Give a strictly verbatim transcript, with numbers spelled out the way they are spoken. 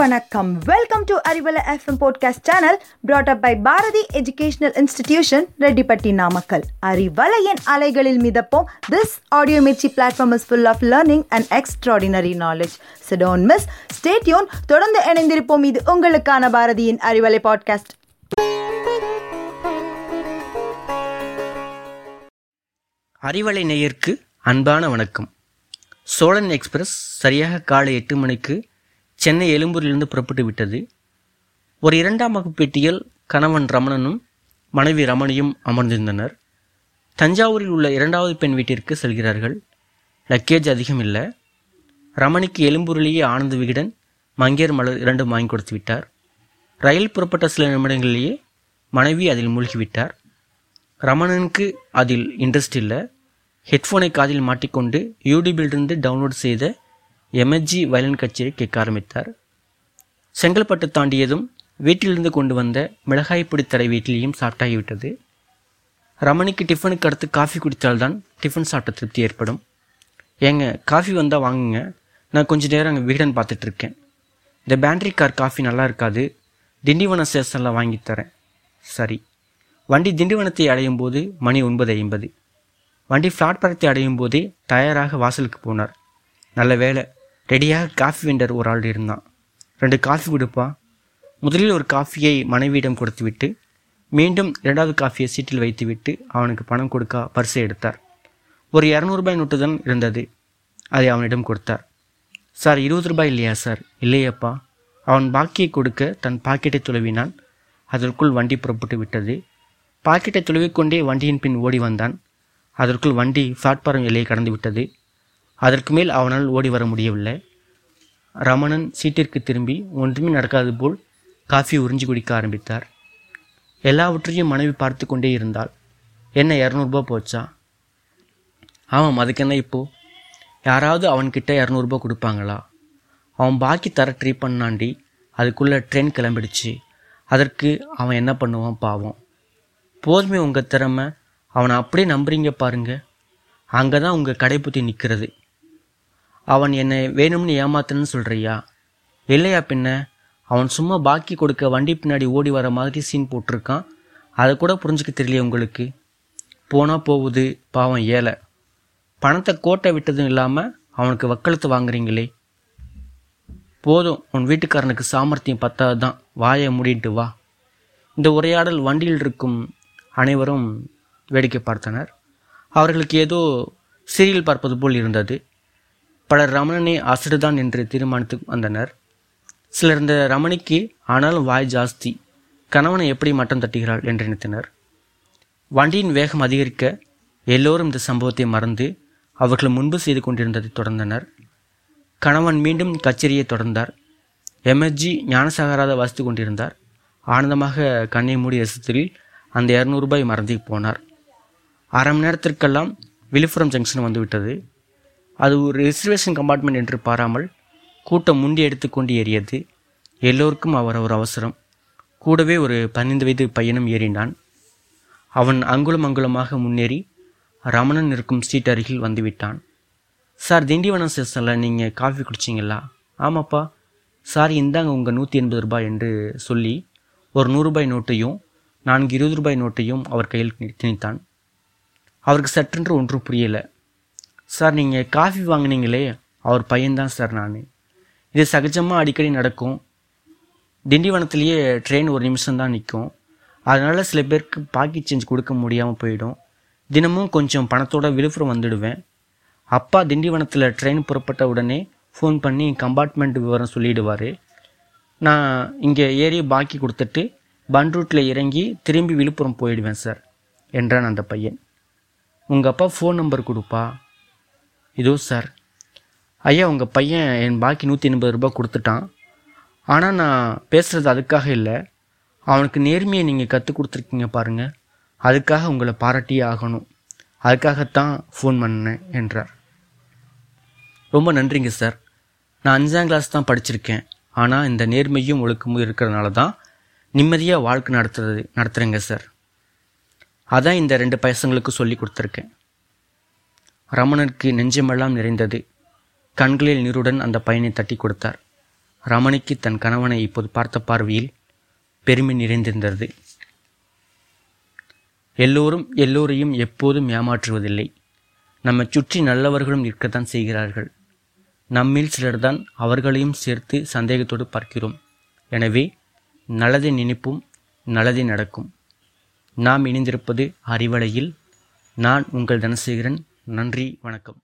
வணக்கம். Welcome to Arivalai FM podcast channel, brought up by Bharathi educational institution, Rettipatti, Namakkal. அறிவலையின் அலைகளில் மிதப்போம். This audio mirchi platform is full of learning and extraordinary knowledge. So don't miss, stay tuned. தொடர்ந்து இணைந்திருப்போம். இது உங்களுக்கான பாரதியின் அறிவலை பாட்காஸ்ட். அறிவலை நேயருக்கு அன்பான வணக்கம். சோழன் எக்ஸ்பிரஸ் சரியாக காலை எட்டு மணிக்கு சென்னை எழும்பூரிலிருந்து புறப்பட்டு விட்டது. ஒரு இரண்டாம் வகுப்பு பெட்டியில் கணவன் ரமணனும் மனைவி ரமணியும் அமர்ந்திருந்தனர். தஞ்சாவூரில் உள்ள இரண்டாவது பெண் வீட்டிற்கு செல்கிறார்கள். லக்கேஜ் அதிகம் இல்லை. ரமணிக்கு எழும்பூரிலேயே ஆனந்த விகடன், மங்கையர் மலர் இரண்டும் வாங்கி கொடுத்து விட்டார். ரயில் புறப்பட்ட சில நிமிடங்களிலேயே மனைவி அதில் மூழ்கிவிட்டார். ரமணனுக்கு அதில் இன்ட்ரெஸ்ட் இல்லை. ஹெட்ஃபோனை காதில் மாட்டிக்கொண்டு யூடியூபிலிருந்து டவுன்லோட் செய்த எம்எஸ்ஜி வயலின் கச்சேரி கேட்க ஆரம்பித்தார். செங்கல்பட்டு தாண்டியதும் வீட்டிலிருந்து கொண்டு வந்த மிளகாய் பொடி தடை வீட்டிலேயும் சாப்பிட்டாகிவிட்டது. ரமணிக்கு டிஃபனுக்கு அடுத்து காஃபி குடித்தால்தான் டிஃபன் சாப்பிட்ட திருப்தி ஏற்படும். ஏங்க, காஃபி வந்தால் வாங்குங்க, நான் கொஞ்சம் நேரம் அங்கே வீடன் பார்த்துட்ருக்கேன். இந்த பேட்டரி கார் காஃபி நல்லா இருக்காது, திண்டிவனம் ஸ்டேஷனில் வாங்கித்தரேன். சரி. வண்டி திண்டிவனத்தை அடையும் போது மணி ஒன்பது ஐம்பது. வண்டி பிளாட்பாரத்தை அடையும் போதே தயாராக வாசலுக்கு போனார். நல்ல வேலை, ரெடியாக காஃபி வெண்டர் ஒரு ஆள் இருந்தான். ரெண்டு காஃபி கொடுப்பா. முதலில் ஒரு காஃபியை மனைவியிடம் கொடுத்துவிட்டு மீண்டும் இரண்டாவது காஃபியை சீட்டில் வைத்துவிட்டு அவனுக்கு பணம் கொடுக்க பரிசை எடுத்தார். ஒரு இரநூறுபாய் நோட்டு தான் இருந்தது. அதை அவனிடம் கொடுத்தார். சார், இருபது ரூபாய் இல்லையா சார்? இல்லையப்பா. அவன் பாக்கியை கொடுக்க தன் பாக்கெட்டை துளவினான். அதற்குள் வண்டி புறப்பட்டு விட்டது. பாக்கெட்டை துளவிக்கொண்டே வண்டியின் பின் ஓடி வந்தான். அதற்குள் வண்டி பிளாட்பாரம் எல்லையை கடந்து விட்டது. அதற்கு மேல் அவனால் ஓடி வர முடியவில்லை. ரமணன் சீட்டிற்கு திரும்பி ஒன்றுமே நடக்காது போல் காஃபி உறிஞ்சி குடிக்க ஆரம்பித்தார். எல்லாவற்றையும் மனைவி பார்த்து கொண்டே இருந்தாள். என்ன, இரநூறுபா போச்சா? ஆமாம், அதுக்கென்ன இப்போது? யாராவது அவன்கிட்ட இரநூறுபா கொடுப்பாங்களா? அவன் பாக்கி தர ட்ரை பண்ணாண்டி, அதுக்குள்ளே ட்ரெயின் கிளம்பிடுச்சு. அதற்கு அவன் என்ன பண்ணுவான் பாவம். போதுமே உங்கள் திறமை, அவனை அப்படியே நம்புறீங்க பாருங்க, அங்கே தான் உங்கள் கடைப்புத்தி நிற்கிறது. அவன் என்னை வேணும்னு ஏமாத்தன்னு சொல்கிறியா? இல்லையா பின்ன, அவன் சும்மா பாக்கி கொடுக்க வண்டி பின்னாடி ஓடி வர மாதிரி சீன் போட்டிருக்கான். அதை கூட புரிஞ்சுக்க தெரியலையே உங்களுக்கு. போனால் போகுது, பாவம் ஏழை. பணத்தை கோட்டை விட்டதும் இல்லாமல் அவனுக்கு வக்கலத்து வாங்குறீங்களே. போதும், உன் வீட்டுக்காரனுக்கு சாமர்த்தியம் பத்தாவது தான், வாயை மூடிட்டு வா. இந்த உரையாடல் வண்டியில் இருக்கும் அனைவரும் வேடிக்கை பார்த்தனர். அவர்களுக்கு ஏதோ சீரியல் பார்ப்பது போல் இருந்தது. பலர் ரமணனை அசடுதான் என்று தீர்மானித்து வந்தனர். சிலர் இந்த ரமணிக்கு ஆனாலும் வாய் ஜாஸ்தி, கணவனை எப்படி மட்டம் தட்டுகிறாள் என்று நினைத்தனர். வண்டியின் வேகம் அதிகரிக்க எல்லோரும் இந்த சம்பவத்தை மறந்து அவர்கள் முன்பு செய்து கொண்டிருந்ததை தொடர்ந்தனர். கணவன் மீண்டும் கச்சேரியை தொடர்ந்தார். எம்எஸ்ஜி ஞானசாகராத வாசித்து கொண்டிருந்தார். ஆனந்தமாக கண்ணை மூடிய ரசத்தில் அந்த இரநூறுபாய் மறந்து போனார். அரை மணி நேரத்திற்கெல்லாம் விழுப்புரம் ஜங்ஷன் வந்துவிட்டது. அது ஒரு ரிசர்வேஷன் கம்பார்ட்மெண்ட் என்று பாராமல் கூட்டம் முண்டி எடுத்துக்கொண்டு ஏறியது. எல்லோருக்கும் அவர் ஒரு அவசரம். கூடவே ஒரு பதினைந்து வயது பையனும் ஏறினான். அவன் அங்குலம் அங்குலமாக முன்னேறி ரமணன் இருக்கும் சீட் அருகில் வந்துவிட்டான். சார், திண்டிவனம் ஸ்டேஷனில் நீங்கள் காஃபி குடிச்சிங்களா? ஆமாப்பா. சார், இந்தாங்க உங்கள் நூற்றி எண்பது ரூபாய் என்று சொல்லி ஒரு நூறுரூபாய் நோட்டையும் நான்கு இருபது ரூபாய் நோட்டையும் அவர் கையில் திணித்தான். அவருக்கு சற்றென்று ஒன்றும் புரியலை. சார், நீங்கள் காஃபி வாங்கினீங்களே, அவர் பையன்தான் சார் நான். இது சகஜமாக அடிக்கடி நடக்கும். திண்டிவனத்துலேயே ட்ரெயின் ஒரு நிமிஷம்தான் நிற்கும். அதனால் சில பேருக்கு பாக்கெட் சேஞ்ச் கொடுக்க முடியாமல் போயிடும். தினமும் கொஞ்சம் பணத்தோட விழுப்புரம் வந்துடுவேன். அப்பா திண்டிவனத்தில் ட்ரெயின் புறப்பட்ட உடனே ஃபோன் பண்ணி கம்பார்ட்மெண்ட் விவரம் சொல்லிவிடுவார். நான் இங்கே ஏறி பாக்கி கொடுத்துட்டு பன் ரூட்டில் இறங்கி திரும்பி விழுப்புரம் போயிடுவேன் சார் என்றான் அந்த பையன். உங்கள் அப்பா ஃபோன் நம்பர் கொடுப்பா. இதோ சார். ஐயா, உங்கள் பையன் என் பாக்கி நூற்றி எண்பது ரூபா கொடுத்துட்டான். ஆனால் நான் பேசுகிறது அதுக்காக இல்லை, அவனுக்கு நேர்மையை நீங்கள் கற்றுக் கொடுத்துருக்கீங்க பாருங்கள், அதுக்காக உங்களை பாராட்டியே ஆகணும், அதுக்காகத்தான் ஃபோன் பண்ணேன் என்றார். ரொம்ப நன்றிங்க சார். நான் அஞ்சாம் கிளாஸ் தான் படிச்சிருக்கேன், ஆனால் இந்த நேர்மையும் ஒழுக்கமும் இருக்கிறதுனால தான் நிம்மதியாக வாழ்க்கை நடத்துறது நடத்துகிறேங்க சார். அதான் இந்த ரெண்டு பசங்களுக்கு சொல்லி கொடுத்துருக்கேன். ரமணனுக்கு நெஞ்சமெல்லாம் நிறைந்தது. கண்களில் நீருடன் அந்த பையனை தட்டி கொடுத்தார். ரமணிக்கு தன் கணவனை இப்போது பார்த்த பார்வையில் பெருமை நிறைந்திருந்தது. எல்லோரும் எல்லோரையும் எப்போதும் ஏமாற்றுவதில்லை. நம்மை சுற்றி நல்லவர்களும் இருக்கத்தான் செய்கிறார்கள். நம்மில் சிலர்தான் அவர்களையும் சேர்த்து சந்தேகத்தோடு பார்க்கிறோம். எனவே நல்லதை நினைப்போம், நல்லதே நடக்கும். நாம் இணைந்திருப்பது அறிவலையில். நான் உங்கள் தனசேகரன். நன்றி, வணக்கம்.